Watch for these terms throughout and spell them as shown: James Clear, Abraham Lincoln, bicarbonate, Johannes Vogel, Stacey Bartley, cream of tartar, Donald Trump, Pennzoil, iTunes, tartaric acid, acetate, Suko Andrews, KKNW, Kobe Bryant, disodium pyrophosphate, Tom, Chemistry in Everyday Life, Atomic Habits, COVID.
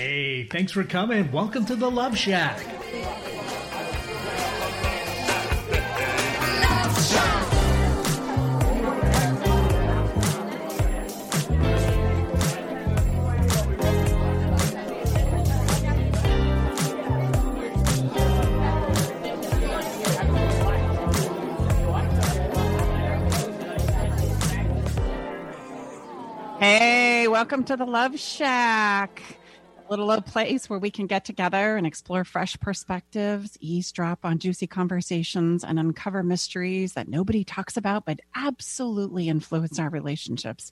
Hey, thanks for coming. Welcome to the Love Shack. Hey, welcome to the Love Shack. Little place where we can get together and explore fresh perspectives, eavesdrop on juicy conversations, and uncover mysteries that nobody talks about but absolutely influence our relationships.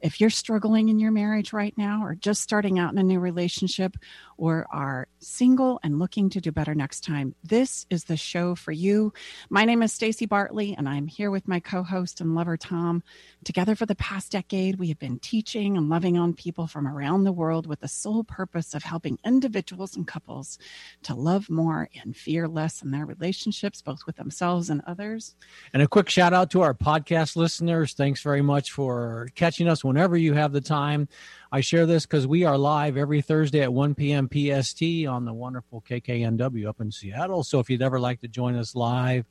If you're struggling in your marriage right now, or just starting out in a new relationship, or are single and looking to do better next time, this is the show for you. My name is Stacey Bartley, and I'm here with my co-host and lover, Tom. Together for the past decade, we have been teaching and loving on people from around the world with the sole purpose of helping individuals and couples to love more and fear less in their relationships, both with themselves and others. And a quick shout out to our podcast listeners. Thanks very much for catching us whenever you have the time. I share this because we are live every Thursday at 1 p.m. PST on the wonderful KKNW up in Seattle. So if you'd ever like to join us live,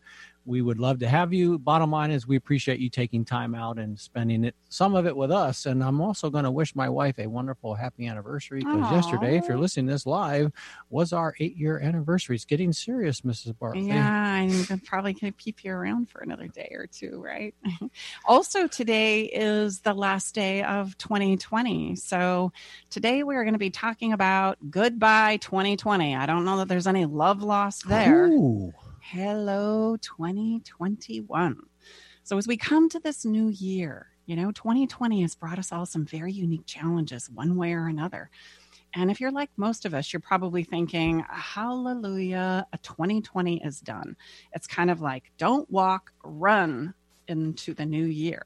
we would love to have you. Bottom line is we appreciate you taking time out and spending it, some of it with us. And I'm also going to wish my wife a wonderful happy anniversary, because yesterday, if you're listening to this live, was our 8-year anniversary. It's getting serious, Mrs. Bartley. Yeah, I'm probably going to keep you around for another day or two, right? Also, today is the last day of 2020. So today we're going to be talking about goodbye 2020. I don't know that there's any love lost there. Ooh. Hello, 2021. So as we come to this new year, 2020 has brought us all some very unique challenges one way or another. And if you're like most of us, you're probably thinking, hallelujah, a 2020 is done. It's kind of like, don't walk, run into the new year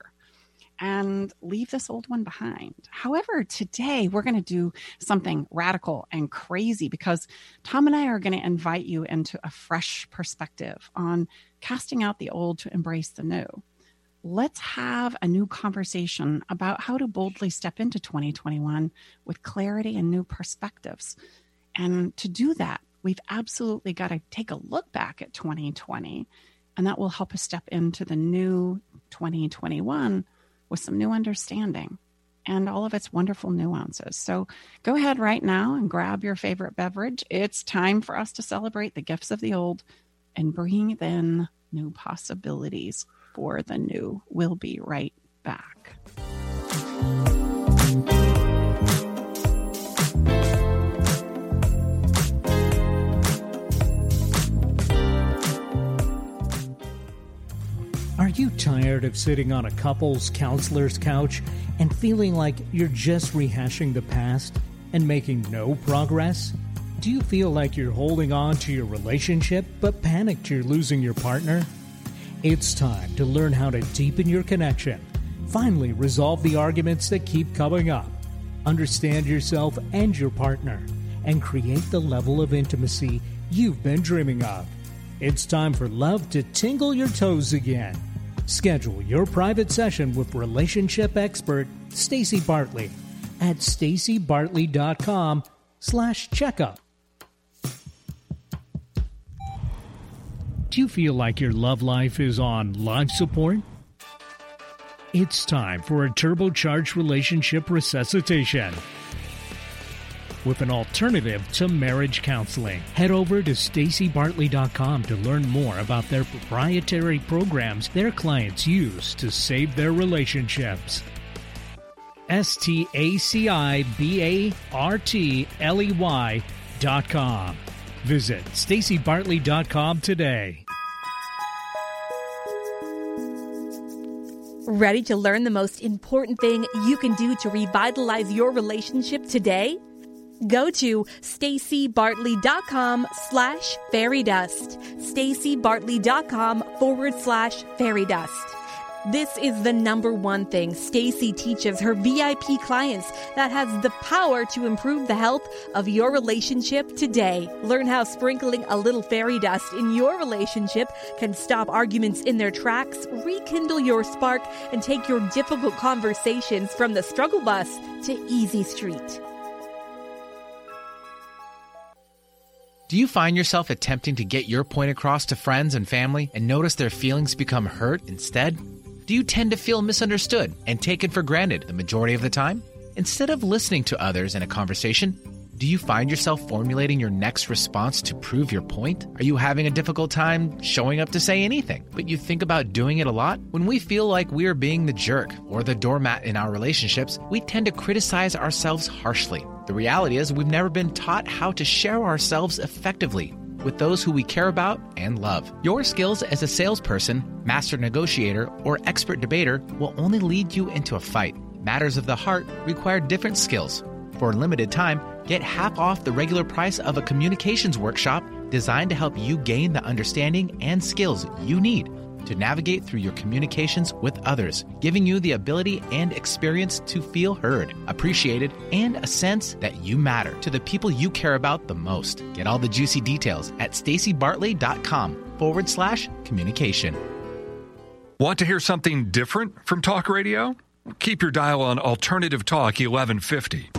and leave this old one behind. However, today we're going to do something radical and crazy, because Tom and I are going to invite you into a fresh perspective on casting out the old to embrace the new. Let's have a new conversation about how to boldly step into 2021 with clarity and new perspectives. And to do that, we've absolutely got to take a look back at 2020, and that will help us step into the new 2021 with some new understanding and all of its wonderful nuances. So go ahead right now and grab your favorite beverage. It's time for us to celebrate the gifts of the old and bring in new possibilities for the new. We'll be right back. Are you tired of sitting on a couple's counselor's couch and feeling like you're just rehashing the past and making no progress? Do you feel like you're holding on to your relationship but panicked you're losing your partner? It's time to learn how to deepen your connection, finally resolve the arguments that keep coming up, understand yourself and your partner, and create the level of intimacy you've been dreaming of. It's time for love to tingle your toes again. Schedule your private session with relationship expert Stacey Bartley at stacybartley.com/checkup. Do you feel like your love life is on life support? It's time for a turbocharged relationship resuscitation with an alternative to marriage counseling. Head over to stacybartley.com to learn more about their proprietary programs their clients use to save their relationships. STACIBARTLEY.com. Visit stacybartley.com today. Ready to learn the most important thing you can do to revitalize your relationship today? Go to stacybartley.com/fairy dust, stacybartley.com/fairy dust. This is the number one thing Stacey teaches her VIP clients that has the power to improve the health of your relationship today. Learn how sprinkling a little fairy dust in your relationship can stop arguments in their tracks, rekindle your spark, and take your difficult conversations from the struggle bus to easy street. Do you find yourself attempting to get your point across to friends and family and notice their feelings become hurt instead? Do you tend to feel misunderstood and taken for granted the majority of the time? Instead of listening to others in a conversation, do you find yourself formulating your next response to prove your point? Are you having a difficult time showing up to say anything, but you think about doing it a lot? When we feel like we're being the jerk or the doormat in our relationships, we tend to criticize ourselves harshly. The reality is we've never been taught how to share ourselves effectively with those who we care about and love. Your skills as a salesperson, master negotiator, or expert debater will only lead you into a fight. Matters of the heart require different skills. For a limited time, get half off the regular price of a communications workshop designed to help you gain the understanding and skills you need to navigate through your communications with others, giving you the ability and experience to feel heard, appreciated, and a sense that you matter to the people you care about the most. Get all the juicy details at staceybartley.com/communication. Want to hear something different from talk radio? Keep your dial on Alternative Talk 1150.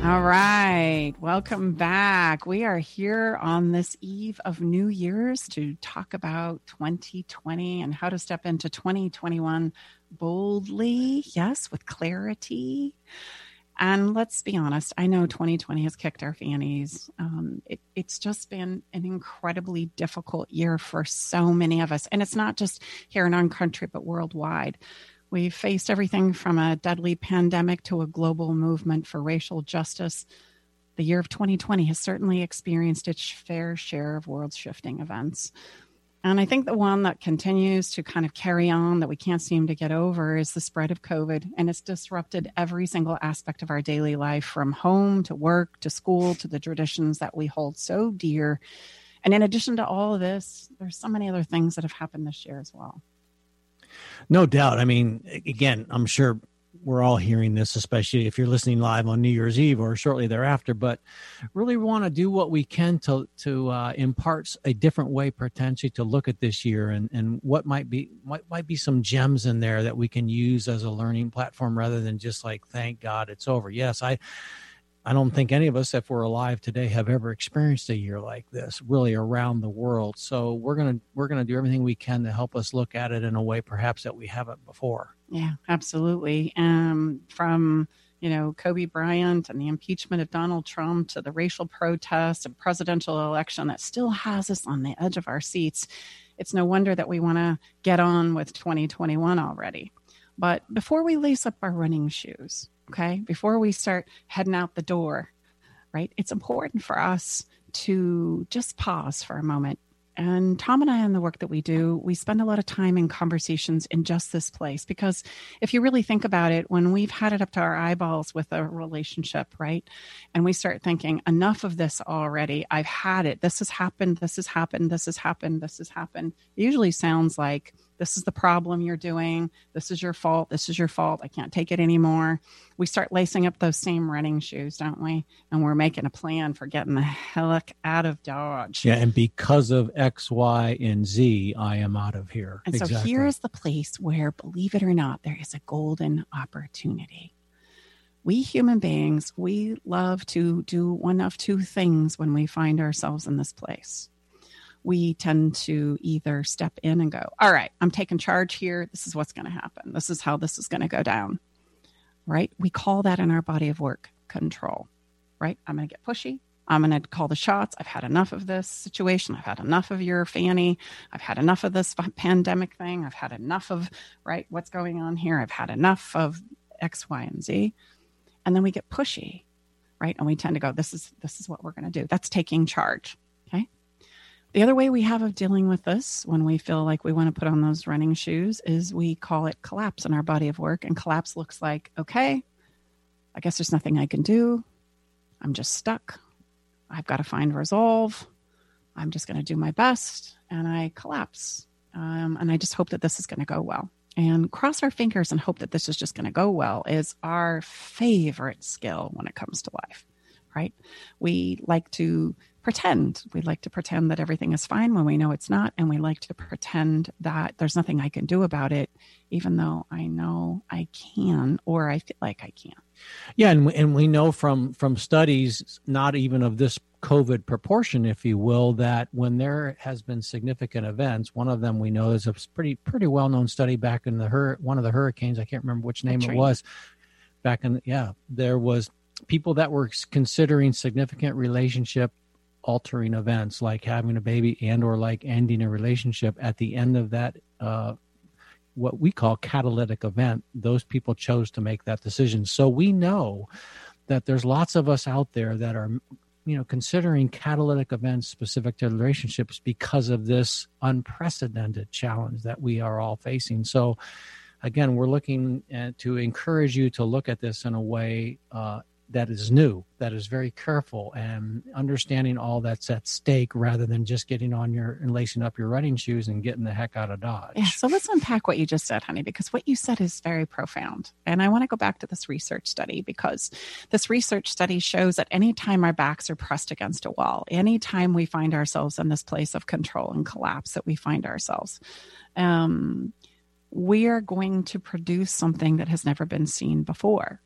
All right. Welcome back. We are here on this eve of New Year's to talk about 2020 and how to step into 2021 boldly. Yes, with clarity. And let's be honest, I know 2020 has kicked our fannies. It's just been an incredibly difficult year for so many of us. And it's not just here in our country, but worldwide. We've faced everything from a deadly pandemic to a global movement for racial justice. The year of 2020 has certainly experienced its fair share of world-shifting events. And I think the one that continues to kind of carry on that we can't seem to get over is the spread of COVID. And it's disrupted every single aspect of our daily life, from home to work to school to the traditions that we hold so dear. And in addition to all of this, there's so many other things that have happened this year as well. No doubt. I mean, again, I'm sure we're all hearing this, especially if you're listening live on New Year's Eve or shortly thereafter, but really want to do what we can to impart a different way potentially to look at this year and what might be some gems in there that we can use as a learning platform rather than just like, thank God it's over. Yes, I don't think any of us, if we're alive today, have ever experienced a year like this, really around the world. So we're gonna do everything we can to help us look at it in a way perhaps that we haven't before. Yeah, absolutely. From Kobe Bryant and the impeachment of Donald Trump to the racial protests and presidential election that still has us on the edge of our seats, it's no wonder that we want to get on with 2021 already. But before we lace up our running shoes, okay, before we start heading out the door, right, it's important for us to just pause for a moment. And Tom and I, in the work that we do, we spend a lot of time in conversations in just this place, because if you really think about it, when we've had it up to our eyeballs with a relationship, right, and we start thinking, enough of this already, I've had it, this has happened, it usually sounds like, this is the problem you're doing, this is your fault, I can't take it anymore. We start lacing up those same running shoes, don't we? And we're making a plan for getting the heck out of Dodge. Yeah, and because of X, Y, and Z, I am out of here. And exactly. So here is the place where, believe it or not, there is a golden opportunity. We human beings, we love to do one of two things when we find ourselves in this place. We tend to either step in and go, all right, I'm taking charge here. This is what's going to happen. This is how this is going to go down, right? We call that in our body of work control, right? I'm going to get pushy. I'm going to call the shots. I've had enough of this situation. I've had enough of your fanny. I've had enough of this pandemic thing. I've had enough of, right, what's going on here. I've had enough of X, Y, and Z. And then we get pushy, right? And we tend to go, this is what we're going to do. That's taking charge, okay? The other way we have of dealing with this when we feel like we want to put on those running shoes is we call it collapse in our body of work. And collapse looks like, okay, I guess there's nothing I can do. I'm just stuck. I've got to find resolve. I'm just going to do my best. And I collapse. And I just hope that this is going to go well. And cross our fingers and hope that this is just going to go well is our favorite skill when it comes to life, right? We like to pretend. We like to pretend that everything is fine when we know it's not. And we like to pretend that there's nothing I can do about it, even though I know I can, or I feel like I can. Yeah. And we know from studies, not even of this COVID proportion, if you will, that when there has been significant events, one of them we know is a pretty well-known study back in one of the hurricanes, I can't remember which name it was, back in, there was people that were considering significant relationship altering events like having a baby and or like ending a relationship. At the end of that, what we call catalytic event, those people chose to make that decision. So we know that there's lots of us out there that are considering catalytic events specific to relationships because of this unprecedented challenge that we are all facing. So again, we're looking to encourage you to look at this in a way that is new, that is very careful, and understanding all that's at stake rather than just getting on and lacing up your running shoes and getting the heck out of Dodge. Yeah, so let's unpack what you just said, honey, because what you said is very profound. And I want to go back to this research study, because this research study shows that anytime our backs are pressed against a wall, anytime we find ourselves in this place of control and collapse that we find ourselves, we are going to produce something that has never been seen before.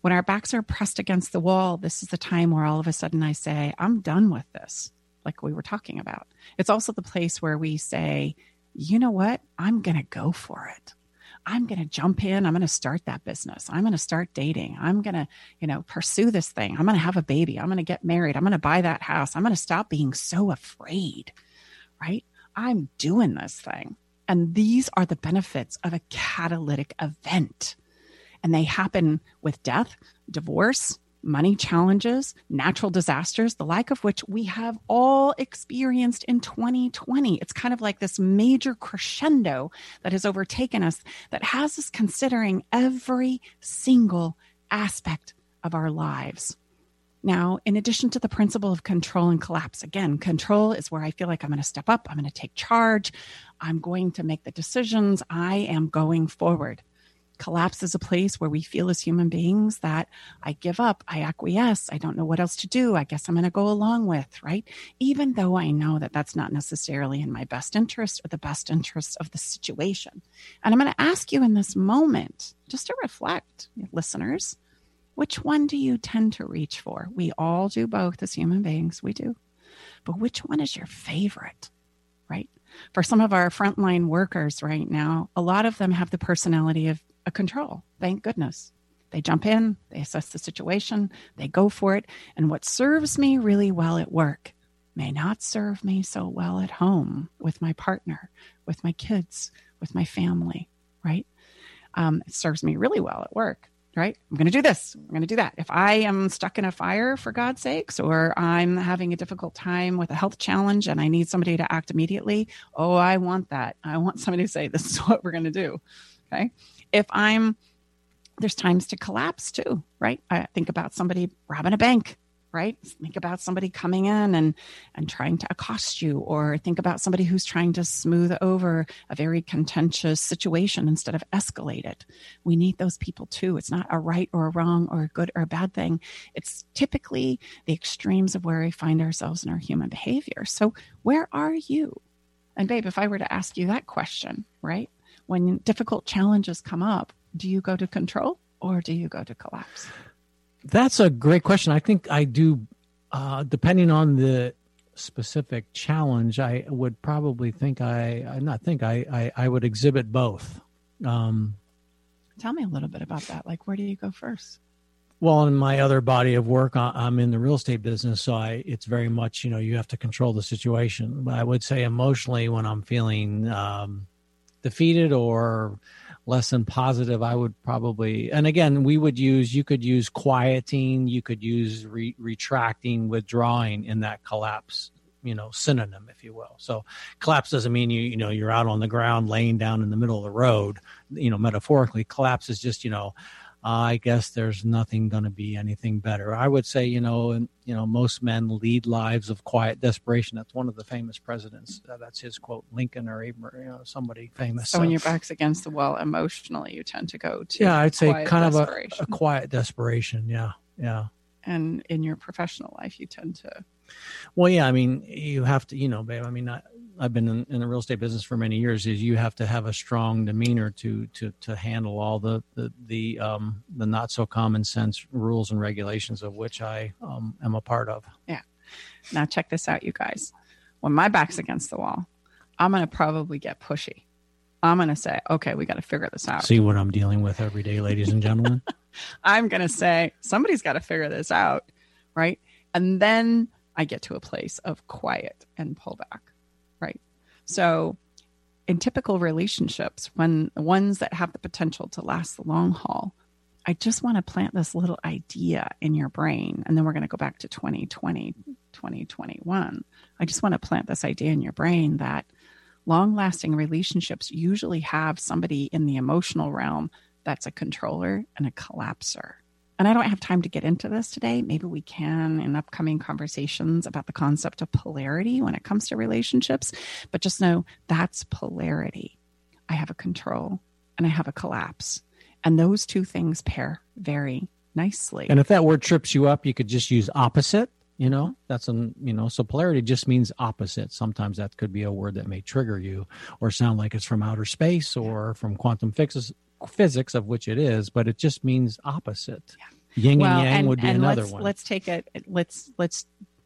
When our backs are pressed against the wall, this is the time where all of a sudden I say, I'm done with this, like we were talking about. It's also the place where we say, you know what? I'm going to go for it. I'm going to jump in. I'm going to start that business. I'm going to start dating. I'm going to, pursue this thing. I'm going to have a baby. I'm going to get married. I'm going to buy that house. I'm going to stop being so afraid, right? I'm doing this thing. And these are the benefits of a catalytic event. And they happen with death, divorce, money challenges, natural disasters, the like of which we have all experienced in 2020. It's kind of like this major crescendo that has overtaken us that has us considering every single aspect of our lives. Now, in addition to the principle of control and collapse, again, control is where I feel like I'm going to step up, I'm going to take charge, I'm going to make the decisions, I am going forward. Collapse is a place where we feel as human beings that I give up, I acquiesce, I don't know what else to do, I guess I'm going to go along with, right? Even though I know that that's not necessarily in my best interest or the best interest of the situation. And I'm going to ask you in this moment, just to reflect, listeners, which one do you tend to reach for? We all do both as human beings, we do. But which one is your favorite, right? For some of our frontline workers right now, a lot of them have the personality of a control. Thank goodness. They jump in, they assess the situation, they go for it. And what serves me really well at work may not serve me so well at home with my partner, with my kids, with my family, right? It serves me really well at work, right? I'm going to do this. I'm going to do that. If I am stuck in a fire, for God's sakes, or I'm having a difficult time with a health challenge and I need somebody to act immediately, oh, I want that. I want somebody to say, this is what we're going to do. Okay. There's times to collapse too, right? I think about somebody robbing a bank, right? Think about somebody coming in and trying to accost you, or think about somebody who's trying to smooth over a very contentious situation instead of escalate it. We need those people too. It's not a right or a wrong or a good or a bad thing. It's typically the extremes of where we find ourselves in our human behavior. So where are you? And babe, if I were to ask you that question, right? When difficult challenges come up, do you go to control or do you go to collapse? That's a great question. I think I do, depending on the specific challenge, I would probably think I would exhibit both. Tell me a little bit about that. Like, where do you go first? Well, in my other body of work, I'm in the real estate business, so it's very much, you have to control the situation. But I would say emotionally, when I'm feeling defeated or less than positive, I would probably, and again, you could use quieting, you could use retracting, withdrawing in that collapse, synonym, if you will. So collapse doesn't mean you're out on the ground laying down in the middle of the road, metaphorically. Collapse is just, I guess there's nothing going to be anything better. I would say, most men lead lives of quiet desperation. That's one of the famous presidents. That's his quote, Lincoln or Abraham, somebody famous. So when your back's against the wall emotionally, you tend to go to I'd say kind of a quiet desperation. Yeah. And in your professional life, you tend to Well, yeah, I mean, you have to, you know, babe, I mean, I've been in the real estate business for many years, is you have to have a strong demeanor to handle all the not so common sense rules and regulations of which I am a part of. Yeah. Now check this out, you guys. When my back's against the wall, I'm going to probably get pushy. I'm going to say, okay, we got to figure this out. See what I'm dealing with every day, ladies and gentlemen? I'm going to say, somebody's got to figure this out, right? And then I get to a place of quiet and pullback, right? So in typical relationships, when the ones that have the potential to last the long haul, I just want to plant this little idea in your brain. And then we're going to go back to 2020, 2021. I just want to plant this idea in your brain that long-lasting relationships usually have somebody in the emotional realm that's a controller and a collapser. And I don't have time to get into this today. Maybe we can in upcoming conversations about the concept of polarity when it comes to relationships. But just know that's polarity. I have a control and I have a collapse. And those two things pair very nicely. And if that word trips you up, you could just use opposite. You know, that's an, you know, so polarity just means opposite. Sometimes that could be a word that may trigger you or sound like it's from outer space or from quantum physics, of which it is, but it just means opposite. Yeah. Yin and yang would be another one. Let's take it. Let's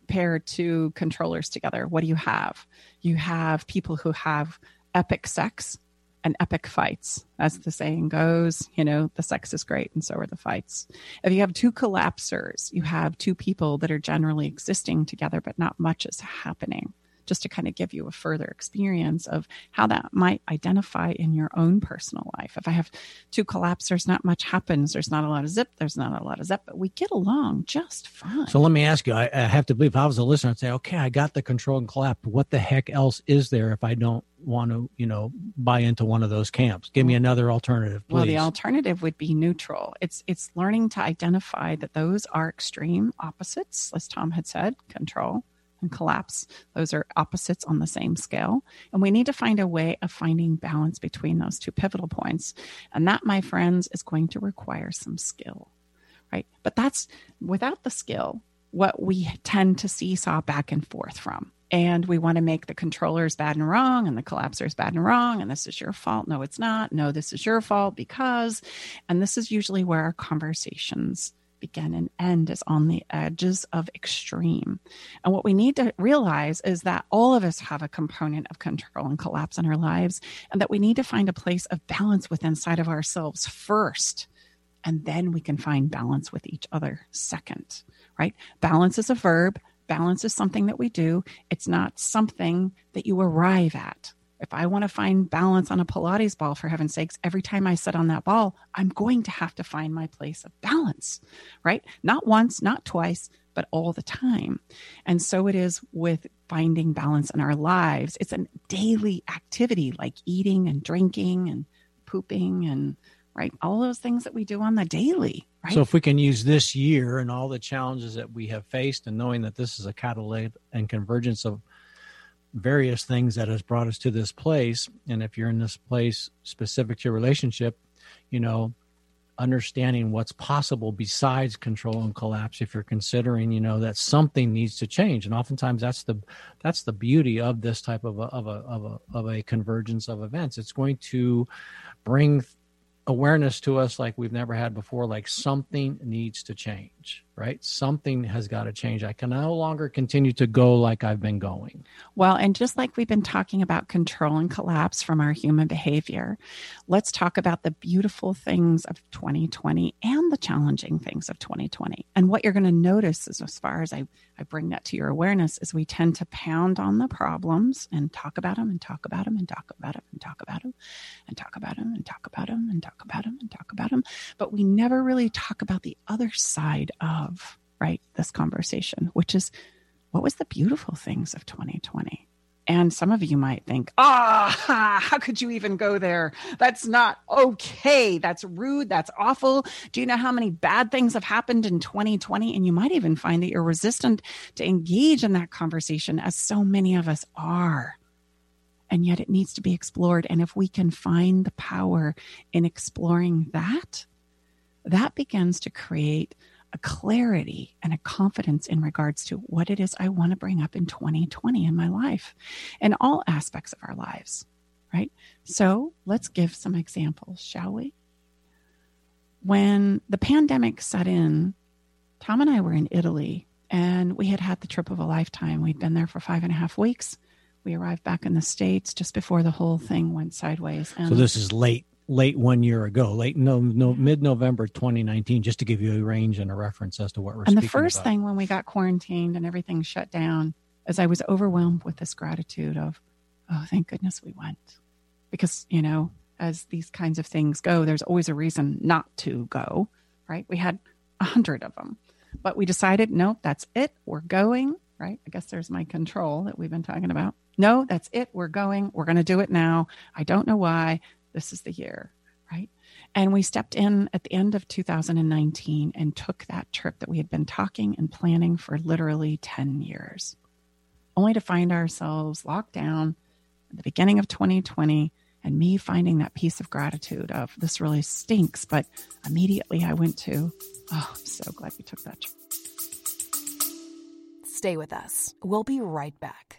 pair two controllers together. What do you have? You have people who have epic sex and epic fights. As the saying goes, you know, the sex is great and so are the fights. If you have two collapsers, you have two people that are generally existing together, but not much is happening. Just to kind of give you a further experience of how that might identify in your own personal life. If I have two collapsers, not much happens. There's not a lot of zip. There's not a lot of zip, but we get along just fine. So let me ask you, I have to believe if I was a listener, I'd say, okay, I got the control and collapse. What the heck else is there if I don't want to, you know, buy into one of those camps? Give me another alternative, please. Well, the alternative would be neutral. It's learning to identify that those are extreme opposites, as Tom had said, control and collapse. Those are opposites on the same scale. And we need to find a way of finding balance between those two pivotal points. And that, my friends, is going to require some skill, right? But that's without the skill, what we tend to seesaw back and forth from. And we want to make the controllers bad and wrong and the collapsers bad and wrong. And this is your fault. No, it's not. No, this is your fault because, and this is usually where our conversations begin and end is on the edges of extreme. And what we need to realize is that all of us have a component of control and collapse in our lives, and that we need to find a place of balance within inside of ourselves first, and then we can find balance with each other second, right? Balance is a verb. Balance is something that we do. It's not something that you arrive at. If I want to find balance on a Pilates ball, for heaven's sakes, every time I sit on that ball, I'm going to have to find my place of balance, right? Not once, not twice, but all the time. And so it is with finding balance in our lives. It's a daily activity like eating and drinking and pooping and, right, all those things that we do on the daily, right? So if we can use this year and all the challenges that we have faced and knowing that this is a catalyst and convergence of various things that has brought us to this place. And if you're in this place specific to your relationship, you know, understanding what's possible besides control and collapse, if you're considering, you know, that something needs to change. And oftentimes that's the beauty of this type of a convergence of events. It's going to bring awareness to us like we've never had before, like something needs to change, right? Something has got to change. I can no longer continue to go like I've been going. Well, and just like we've been talking about control and collapse from our human behavior, let's talk about the beautiful things of 2020 and the challenging things of 2020. And what you're going to notice is, as far as I bring that to your awareness, is we tend to pound on the problems and talk about them and talk about them and talk about them and talk about them and talk about them and talk about them and talk about them and talk about them. But we never really talk about the other side of, right, this conversation, which is what was the beautiful things of 2020? And some of you might think, how could you even go there? That's not okay. That's rude. That's awful. Do you know how many bad things have happened in 2020? And you might even find that you're resistant to engage in that conversation, as so many of us are. And yet it needs to be explored. And if we can find the power in exploring that, that begins to create a clarity and a confidence in regards to what it is I want to bring up in 2020 in my life and all aspects of our lives, right? So let's give some examples, shall we? When the pandemic set in, Tom and I were in Italy and we had had the trip of a lifetime. We'd been there for 5.5 weeks. We arrived back in the States just before the whole thing went sideways. And so this is late 1 year ago, mid-November 2019, just to give you a range and a reference as to what we're speaking about. And the first thing when we got quarantined and everything shut down is I was overwhelmed with this gratitude of, oh, thank goodness we went. Because, you know, as these kinds of things go, there's always a reason not to go, right? We had 100 of them, but we decided, nope, that's it. We're going, right? I guess there's my control that we've been talking about. No, that's it. We're going. We're going to do it now. I don't know why. This is the year, right? And we stepped in at the end of 2019 and took that trip that we had been talking and planning for literally 10 years, only to find ourselves locked down at the beginning of 2020 and me finding that piece of gratitude of this really stinks, but immediately I went to, oh, I'm so glad we took that trip. Stay with us. We'll be right back.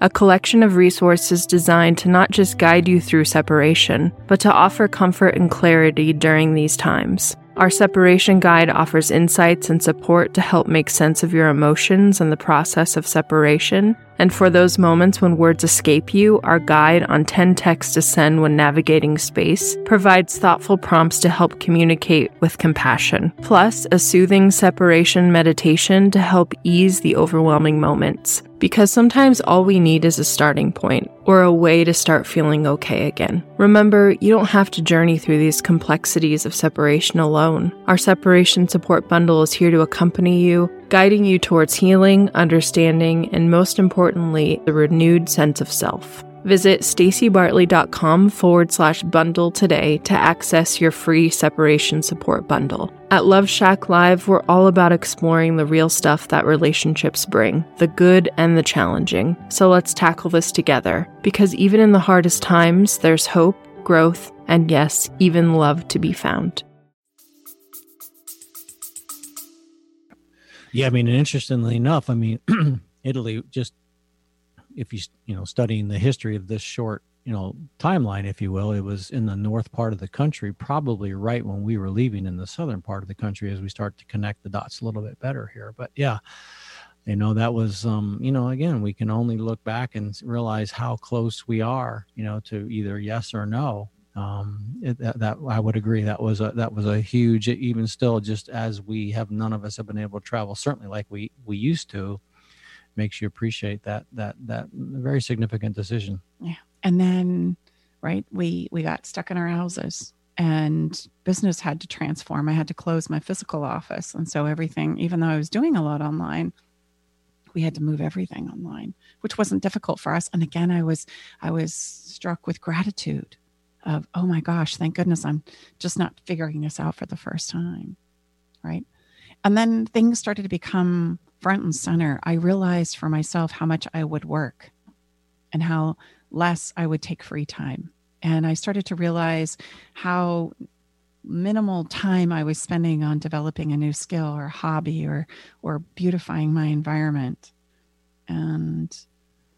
A collection of resources designed to not just guide you through separation, but to offer comfort and clarity during these times. Our separation guide offers insights and support to help make sense of your emotions and the process of separation. And for those moments when words escape you, our guide on 10 texts to send when navigating space provides thoughtful prompts to help communicate with compassion, plus a soothing separation meditation to help ease the overwhelming moments. Because sometimes all we need is a starting point or a way to start feeling okay again. Remember, you don't have to journey through these complexities of separation alone. Our Separation Support Bundle is here to accompany you, guiding you towards healing, understanding, and most importantly, the renewed sense of self. Visit staceybartley.com/bundle today to access your free Separation Support Bundle. At Love Shack Live, we're all about exploring the real stuff that relationships bring, the good and the challenging. So let's tackle this together, because even in the hardest times, there's hope, growth, and yes, even love to be found. Yeah, I mean, and interestingly enough, I mean, Italy just, if you studying the history of this short, timeline, if you will, it was in the north part of the country, probably right when we were leaving in the southern part of the country as we start to connect the dots a little bit better here. But yeah, that was, again, we can only look back and realize how close we are, to either yes or no. That I would agree. That was a huge, even still, just as we have, none of us have been able to travel, certainly like we used to, makes you appreciate that very significant decision. Yeah. And then, right, we got stuck in our houses and business had to transform. I had to close my physical office. And so everything, even though I was doing a lot online, we had to move everything online, which wasn't difficult for us. And again, I was struck with gratitude of, oh my gosh, thank goodness I'm just not figuring this out for the first time, right? And then things started to become front and center. I realized for myself how much I would work and how less I would take free time. And I started to realize how minimal time I was spending on developing a new skill or hobby or beautifying my environment. And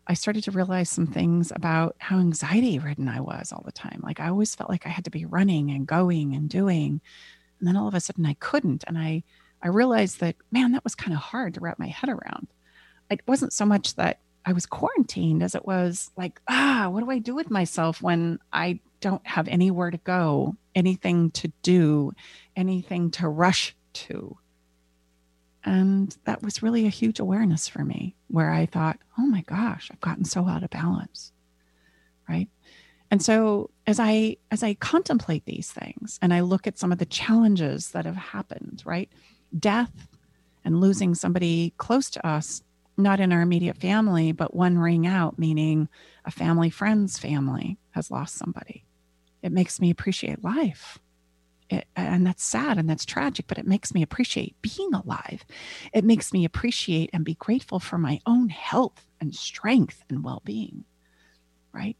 I started to realize some things about how anxiety ridden I was all the time. Like I always felt like I had to be running and going and doing. And then all of a sudden I couldn't. And I realized that, man, that was kind of hard to wrap my head around. It wasn't so much that I was quarantined as it was like, what do I do with myself when I don't have anywhere to go, anything to do, anything to rush to? And that was really a huge awareness for me where I thought, oh my gosh, I've gotten so out of balance, right? And so as I contemplate these things and I look at some of the challenges that have happened, right? Death and losing somebody close to us not in our immediate family, but one ring out, meaning a family friend's family has lost somebody. It makes me appreciate life. And that's sad and that's tragic, but it makes me appreciate being alive. It makes me appreciate and be grateful for my own health and strength and well-being, right?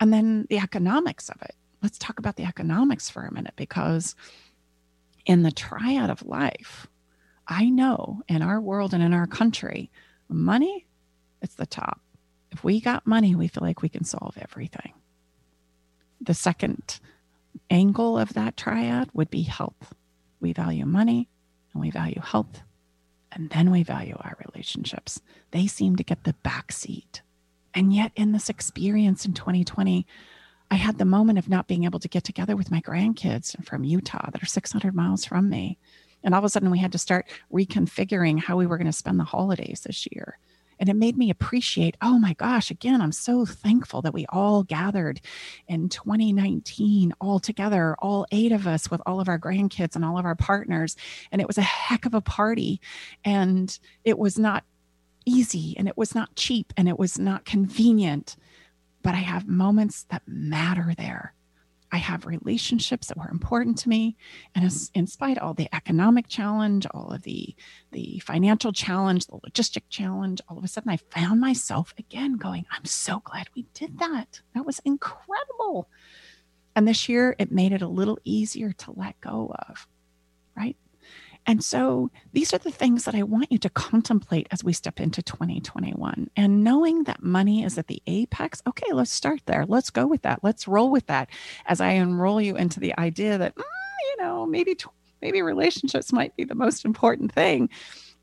And then the economics of it. Let's talk about the economics for a minute, because in the triad of life, I know in our world and in our country, money, it's the top. If we got money, we feel like we can solve everything. The second angle of that triad would be health. We value money and we value health, and then we value our relationships. They seem to get the backseat. And yet in this experience in 2020, I had the moment of not being able to get together with my grandkids from Utah that are 600 miles from me. And all of a sudden we had to start reconfiguring how we were going to spend the holidays this year. And it made me appreciate, oh my gosh, again, I'm so thankful that we all gathered in 2019 all together, all 8 of us with all of our grandkids and all of our partners. And it was a heck of a party. And it was not easy, and it was not cheap, and it was not convenient. But I have moments that matter there. I have relationships that were important to me. And in spite of all the economic challenge, all of the financial challenge, the logistic challenge, all of a sudden I found myself again going, I'm so glad we did that. That was incredible. And this year it made it a little easier to let go of, right? And so these are the things that I want you to contemplate as we step into 2021. And knowing that money is at the apex, okay, let's start there. Let's go with that. Let's roll with that as I enroll you into the idea that, maybe relationships might be the most important thing.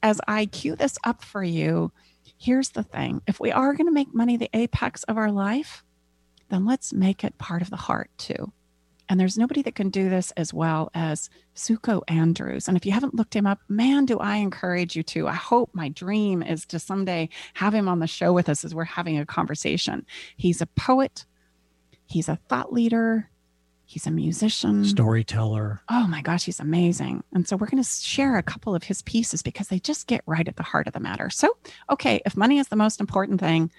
As I cue this up for you, here's the thing. If we are going to make money the apex of our life, then let's make it part of the heart too. And there's nobody that can do this as well as Suko Andrews. And if you haven't looked him up, man, do I encourage you to. I hope my dream is to someday have him on the show with us as we're having a conversation. He's a poet. He's a thought leader. He's a musician. Storyteller. Oh my gosh, he's amazing. And so we're going to share a couple of his pieces because they just get right at the heart of the matter. So, okay, if money is the most important thing,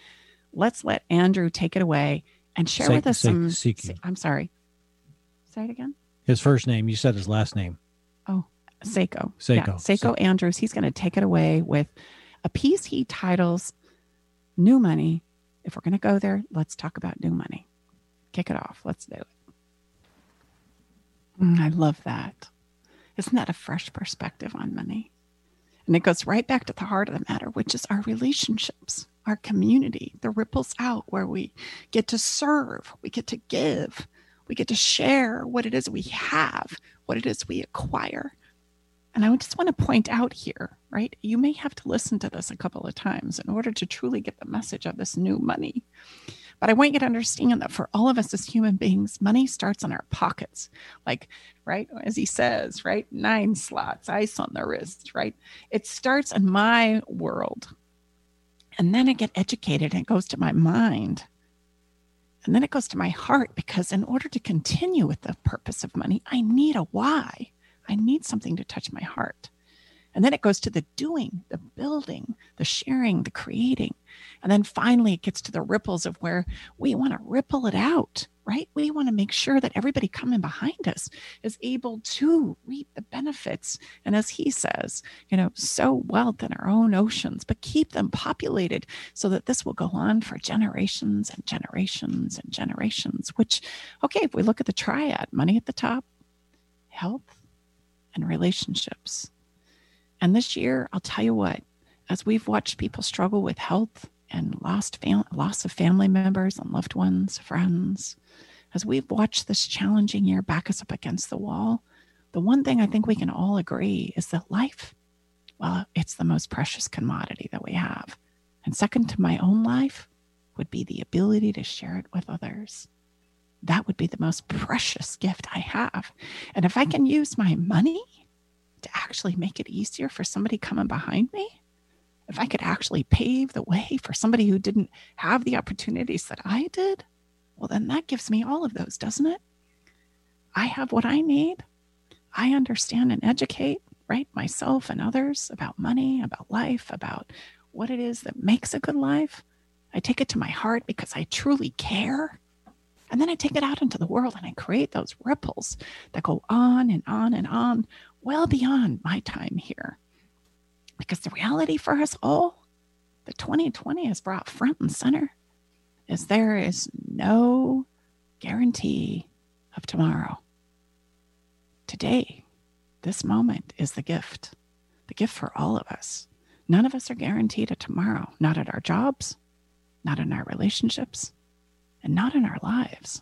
let's let Andrew take it away and share with us some... I'm sorry. Say it again. His first name. You said his last name. Oh, Seiko. Yeah, Seiko Andrews. He's going to take it away with a piece he titles New Money. If we're going to go there, let's talk about new money. Kick it off. Let's do it. I love that. Isn't that a fresh perspective on money? And it goes right back to the heart of the matter, which is our relationships, our community, the ripples out where we get to serve, we get to give. We get to share what it is we have, what it is we acquire. And I just want to point out here, right? You may have to listen to this a couple of times in order to truly get the message of this new money. But I want you to understand that for all of us as human beings, money starts in our pockets. Like, right, as he says, right? 9 slots, ice on the wrist, right? It starts in my world. And then I get educated and it goes to my mind. And then it goes to my heart, because in order to continue with the purpose of money, I need a why. I need something to touch my heart. And then it goes to the doing, the building, the sharing, the creating. And then finally, it gets to the ripples of where we want to ripple it out, right? We want to make sure that everybody coming behind us is able to reap the benefits. And as he says, sow wealth in our own oceans, but keep them populated so that this will go on for generations and generations and generations, which, okay, if we look at the triad, money at the top, health, and relationships. And this year, I'll tell you what, as we've watched people struggle with health and loss of family members and loved ones, friends, as we've watched this challenging year back us up against the wall, the one thing I think we can all agree is that life, well, it's the most precious commodity that we have. And second to my own life would be the ability to share it with others. That would be the most precious gift I have. And if I can use my money to actually make it easier for somebody coming behind me, if I could actually pave the way for somebody who didn't have the opportunities that I did, well, then that gives me all of those, doesn't it? I have what I need. I understand and educate, right, myself and others about money, about life, about what it is that makes a good life. I take it to my heart because I truly care. And then I take it out into the world and I create those ripples that go on and on and on, well beyond my time here. Because the reality for us all that 2020 has brought front and center is there is no guarantee of tomorrow. Today, this moment is the gift for all of us. None of us are guaranteed a tomorrow, not at our jobs, not in our relationships, and not in our lives.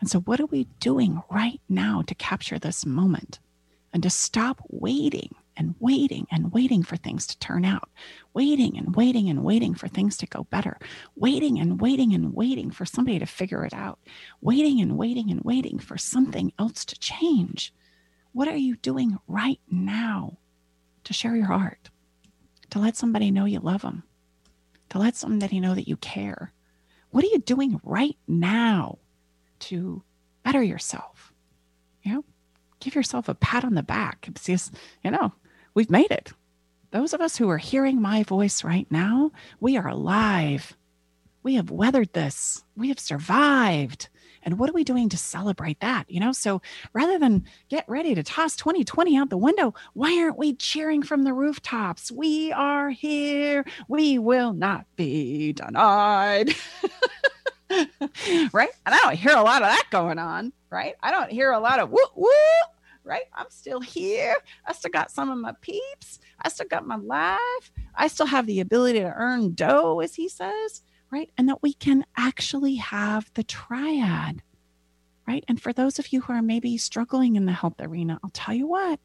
And so what are we doing right now to capture this moment and to stop waiting and waiting and waiting for things to turn out, waiting and waiting and waiting for things to go better, waiting and waiting and waiting for somebody to figure it out, waiting and waiting and waiting for something else to change? What are you doing right now to share your heart, to let somebody know you love them, to let somebody know that you care? What are you doing right now to better yourself? You know, give yourself a pat on the back and see, you know, we've made it. Those of us who are hearing my voice right now, we are alive. We have weathered this. We have survived. And what are we doing to celebrate that? You know, so rather than get ready to toss 2020 out the window, why aren't we cheering from the rooftops? We are here. We will not be denied. Right? And I don't hear a lot of that going on, right? I don't hear a lot of whoop, whoop, right? I'm still here. I still got some of my peeps. I still got my life. I still have the ability to earn dough, as he says. Right? And that we can actually have the triad, right? And for those of you who are maybe struggling in the health arena, I'll tell you what,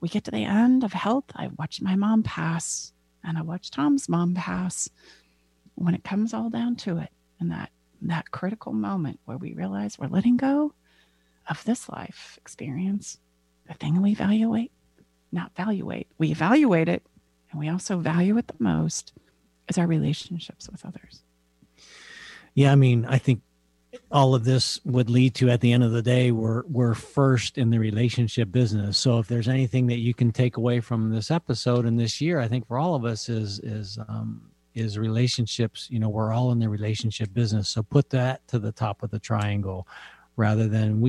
we get to the end of health. I watched my mom pass and I watched Tom's mom pass. When it comes all down to it, and that critical moment where we realize we're letting go of this life experience, the thing we evaluate it, and we also value it the most, is our relationships with others. Yeah, I mean, I think all of this would lead to, at the end of the day, we're first in the relationship business. So if there's anything that you can take away from this episode and this year, I think for all of us is relationships. You know, we're all in the relationship business. So put that to the top of the triangle, rather than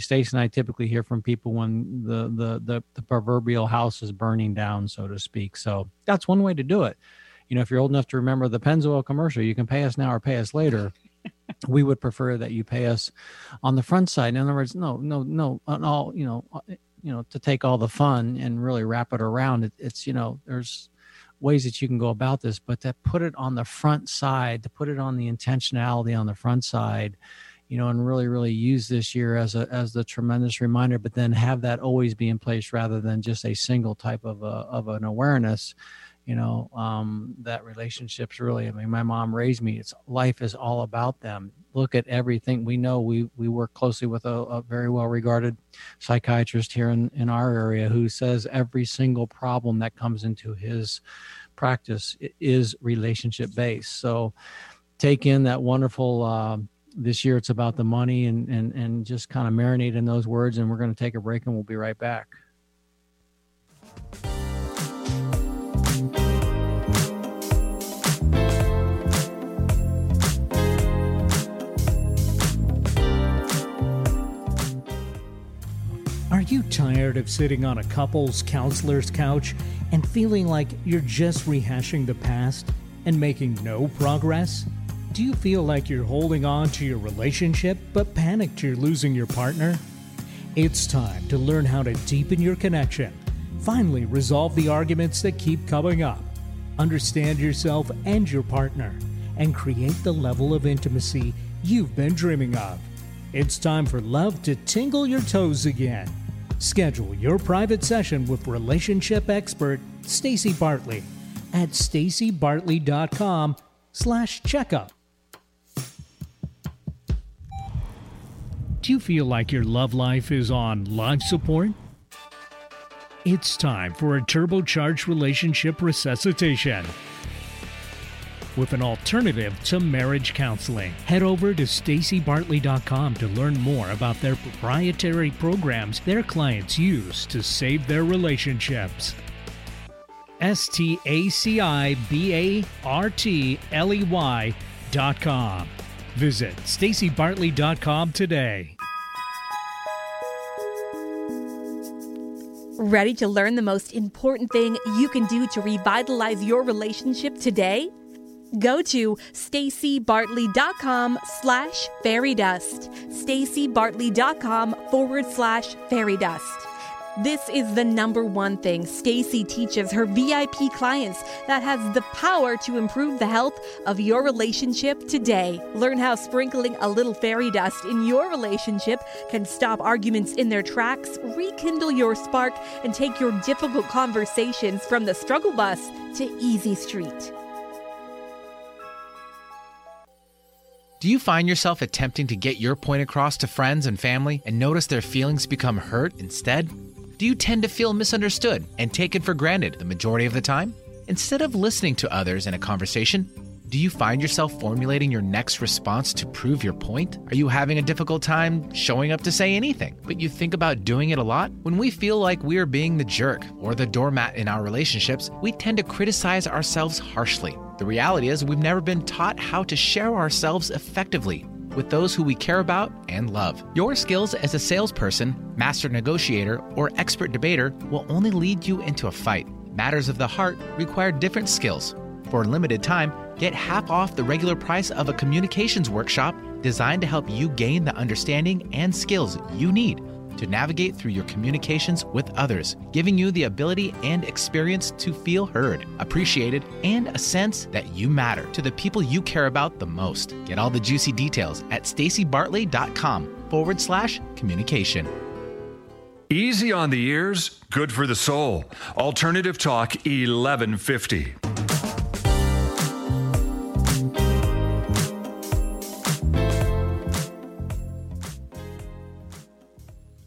Stacey and I typically hear from people when the proverbial house is burning down, so to speak. So that's one way to do it. You know, if you're old enough to remember the Pennzoil commercial, you can pay us now or pay us later. We would prefer that you pay us on the front side. In other words, no, on all, you know, to take all the fun and really wrap it around. It's, you know, there's ways that you can go about this, but to put it on the front side, to put it on the intentionality on the front side, you know, and really, really use this year as the tremendous reminder, but then have that always be in place rather than just a single type of an awareness. You know, that relationships really, I mean, my mom raised me. It's life is all about them. Look at everything. We know we work closely with a very well-regarded psychiatrist here in our area who says every single problem that comes into his practice is relationship-based. So take in that wonderful, this year it's about the money and just kind of marinate in those words. And we're going to take a break and we'll be right back. Are you tired of sitting on a couple's counselor's couch and feeling like you're just rehashing the past and making no progress? Do you feel like you're holding on to your relationship but panicked you're losing your partner? It's time to learn how to deepen your connection, finally resolve the arguments that keep coming up, understand yourself and your partner, and create the level of intimacy you've been dreaming of. It's time for love to tingle your toes again. Schedule your private session with relationship expert Stacey Bartley at stacybartley.com/checkup. Do you feel like your love life is on life support? It's time for a turbocharged relationship resuscitation with an alternative to marriage counseling. Head over to stacybartley.com to learn more about their proprietary programs their clients use to save their relationships. StacyBartley.com. Visit StacyBartley.com today. Ready to learn the most important thing you can do to revitalize your relationship today? Go to StacyBartley.com/fairy dust. StacyBartley.com/fairy dust. This is the number one thing Stacey teaches her VIP clients that has the power to improve the health of your relationship today. Learn how sprinkling a little fairy dust in your relationship can stop arguments in their tracks, rekindle your spark, and take your difficult conversations from the struggle bus to easy street. Do you find yourself attempting to get your point across to friends and family and notice their feelings become hurt instead? Do you tend to feel misunderstood and taken for granted the majority of the time? Instead of listening to others in a conversation, do you find yourself formulating your next response to prove your point? Are you having a difficult time showing up to say anything, but you think about doing it a lot? When we feel like we are being the jerk or the doormat in our relationships, we tend to criticize ourselves harshly. The reality is we've never been taught how to share ourselves effectively with those who we care about and love. Your skills as a salesperson, master negotiator, or expert debater will only lead you into a fight. Matters of the heart require different skills. For a limited time, get half off the regular price of a communications workshop designed to help you gain the understanding and skills you need to navigate through your communications with others, giving you the ability and experience to feel heard, appreciated, and a sense that you matter to the people you care about the most. Get all the juicy details at StacyBartley.com/communication. Easy on the ears, good for the soul. Alternative Talk 1150.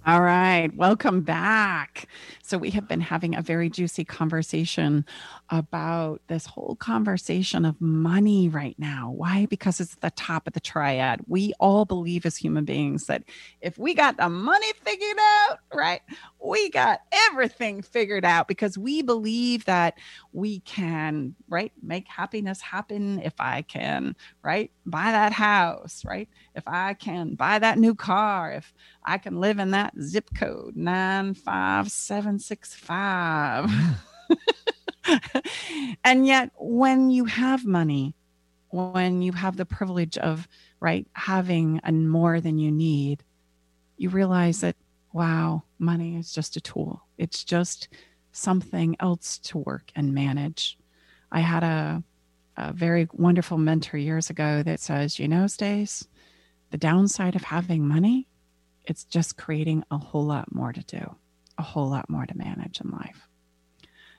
All right. Welcome back. So we have been having a very juicy conversation about this whole conversation of money right now. Why? Because it's the top of the triad. We all believe as human beings that if we got the money figured out, right, we got everything figured out because we believe that we can, right, make happiness happen if I can, right, buy that house, right, if I can buy that new car, if I can live in that zip code 95765. And yet when you have money, when you have the privilege of, right, having more than you need, you realize that, wow, money is just a tool. It's just something else to work and manage. I had a very wonderful mentor years ago that says, you know, Stace, the downside of having money, it's just creating a whole lot more to do, a whole lot more to manage in life.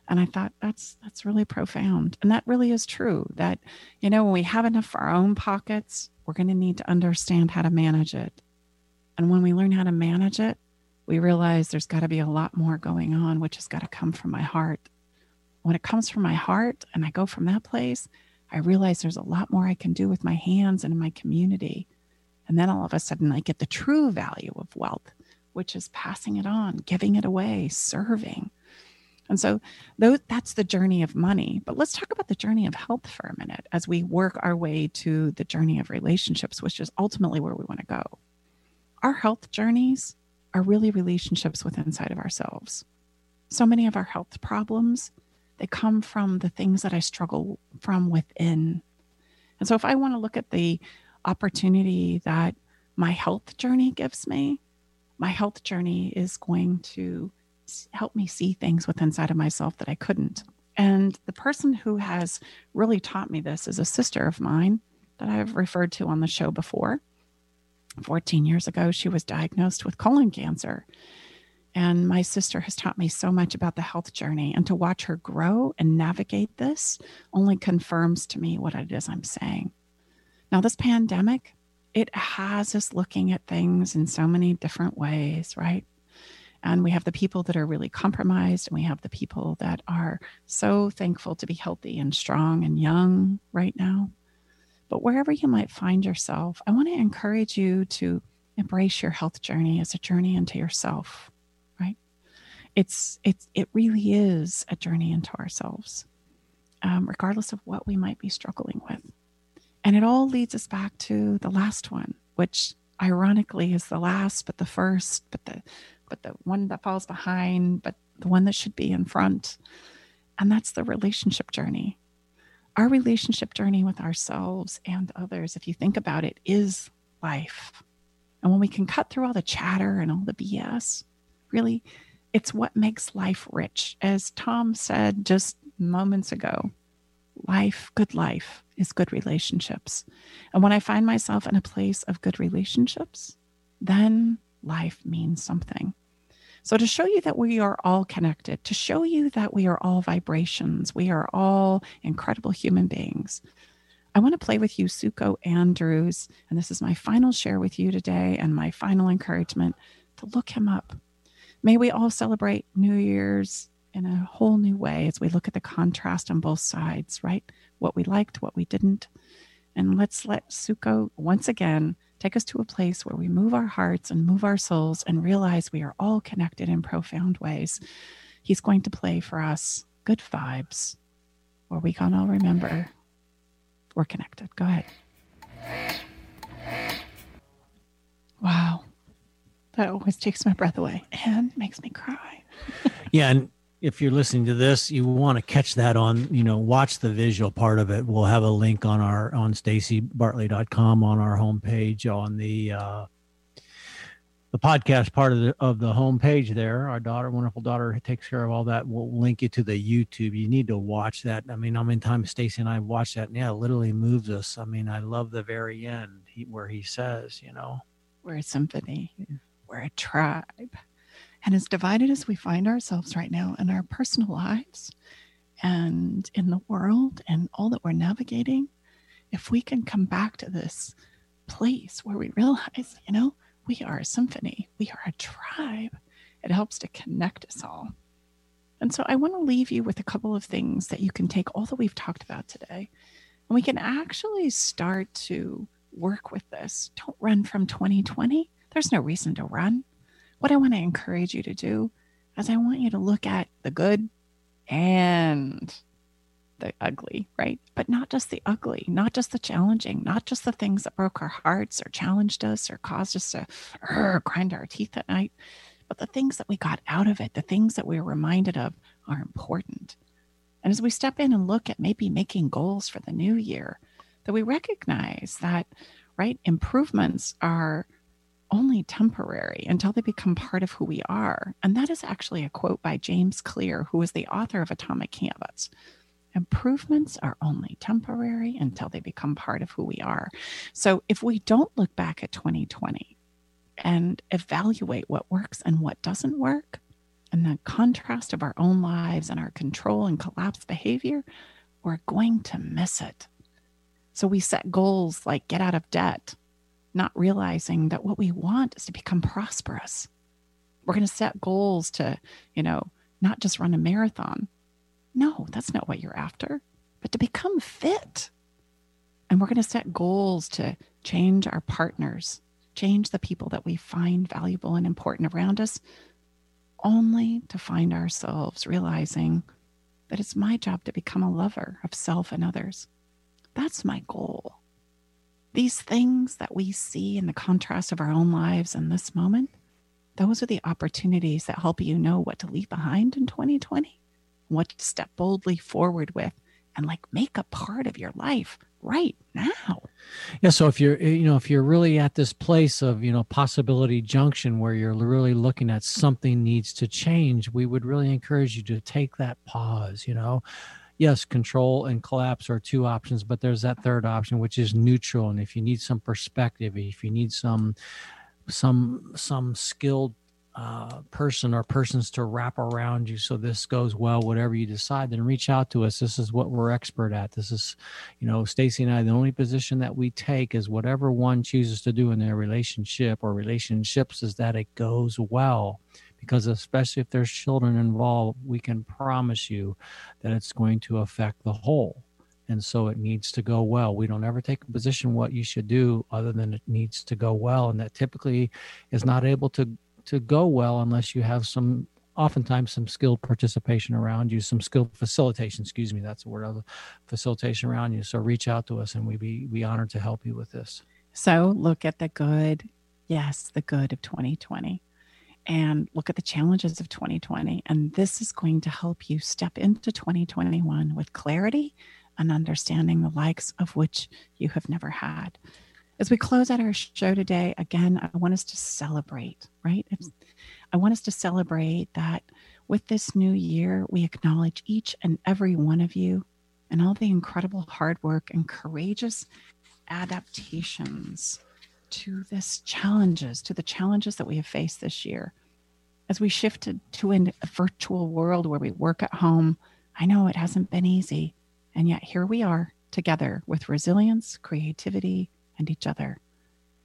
And I thought that's really profound. And that really is true that, you know, when we have enough for our own pockets, we're going to need to understand how to manage it. And when we learn how to manage it, we realize there's got to be a lot more going on, which has got to come from my heart. When it comes from my heart and I go from that place, I realize there's a lot more I can do with my hands and in my community. And then all of a sudden I get the true value of wealth, which is passing it on, giving it away, serving. And so that's the journey of money. But let's talk about the journey of health for a minute as we work our way to the journey of relationships, which is ultimately where we want to go. Our health journeys are really relationships with inside of ourselves. So many of our health problems, they come from the things that I struggle from within. And so if I want to look at the opportunity that my health journey gives me, my health journey is going to help me see things within inside of myself that I couldn't. And the person who has really taught me this is a sister of mine that I've referred to on the show before. 14 years ago, she was diagnosed with colon cancer. And my sister has taught me so much about the health journey, and to watch her grow and navigate this only confirms to me what it is I'm saying. Now, this pandemic, it has us looking at things in so many different ways, right? And we have the people that are really compromised, and we have the people that are so thankful to be healthy and strong and young right now. But wherever you might find yourself, I want to encourage you to embrace your health journey as a journey into yourself, right? It really is a journey into ourselves, regardless of what we might be struggling with. And it all leads us back to the last one, which ironically is the last, but the first, but the one that falls behind, but the one that should be in front. And that's the relationship journey. Our relationship journey with ourselves and others, if you think about it, is life. And when we can cut through all the chatter and all the BS, really, it's what makes life rich. As Tom said just moments ago, good life is good relationships. And when I find myself in a place of good relationships, then life means something. So to show you that we are all connected, to show you that we are all vibrations, we are all incredible human beings, I want to play with you Suko Andrews. And this is my final share with you today and my final encouragement to look him up. May we all celebrate New Year's in a whole new way as we look at the contrast on both sides, right? What we liked, what we didn't. And let's let Suko once again take us to a place where we move our hearts and move our souls and realize we are all connected in profound ways. He's going to play for us Good Vibes, where we can all remember we're connected. Go ahead. Wow. That always takes my breath away and makes me cry. Yeah. And if you're listening to this, you want to catch that on, watch the visual part of it. We'll have a link on staceybartley.com on our homepage, on the podcast part of the homepage there. Our wonderful daughter takes care of all that. We'll link you to the YouTube. You need to watch that. I mean, how many times Stacey and I watched that? And yeah, it literally moves us. I mean, I love the very end where he says, we're a symphony, we're a tribe. And as divided as we find ourselves right now in our personal lives and in the world and all that we're navigating, if we can come back to this place where we realize, we are a symphony, we are a tribe, it helps to connect us all. And so I want to leave you with a couple of things that you can take all that we've talked about today, and we can actually start to work with this. Don't run from 2020. There's no reason to run. What I want to encourage you to do is I want you to look at the good and the ugly, right? But not just the ugly, not just the challenging, not just the things that broke our hearts or challenged us or caused us to grind our teeth at night, but the things that we got out of it, the things that we were reminded of are important. And as we step in and look at maybe making goals for the new year, that we recognize that, right, improvements are only temporary until they become part of who we are. And that is actually a quote by James Clear, who is the author of Atomic Habits. Improvements are only temporary until they become part of who we are. So if we don't look back at 2020 and evaluate what works and what doesn't work, and the contrast of our own lives and our control and collapse behavior, we're going to miss it. So we set goals like get out of debt, not realizing that what we want is to become prosperous. We're going to set goals to, not just run a marathon. No, that's not what you're after, but to become fit. And we're going to set goals to change our partners, change the people that we find valuable and important around us, only to find ourselves realizing that it's my job to become a lover of self and others. That's my goal. These things that we see in the contrast of our own lives in this moment, those are the opportunities that help you know what to leave behind in 2020, what to step boldly forward with, and make a part of your life right now. Yeah. So if you're really at this place of, possibility junction where you're really looking at something needs to change, we would really encourage you to take that pause, Yes, control and collapse are two options, but there's that third option, which is neutral. And if you need some perspective, if you need some skilled person or persons to wrap around you so this goes well, whatever you decide, then reach out to us. This is what we're expert at. This is, Stacey and I, the only position that we take is whatever one chooses to do in their relationship or relationships is that it goes well. Because especially if there's children involved, we can promise you that it's going to affect the whole. And so it needs to go well. We don't ever take a position what you should do other than it needs to go well. And that typically is not able to go well unless you have some oftentimes some skilled participation around you, some skilled facilitation, excuse me, that's the word, of facilitation around you. So reach out to us and we'd be honored to help you with this. So look at the good, yes, the good of 2020, and look at the challenges of 2020. And this is going to help you step into 2021 with clarity and understanding the likes of which you have never had. As we close out our show today, again, I want us to celebrate, right? I want us to celebrate that with this new year, we acknowledge each and every one of you and all the incredible hard work and courageous adaptations to the challenges that we have faced this year. As we shifted to a virtual world where we work at home, I know it hasn't been easy. And yet here we are together with resilience, creativity, and each other.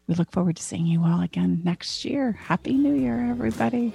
We look forward to seeing you all again next year. Happy New Year, everybody.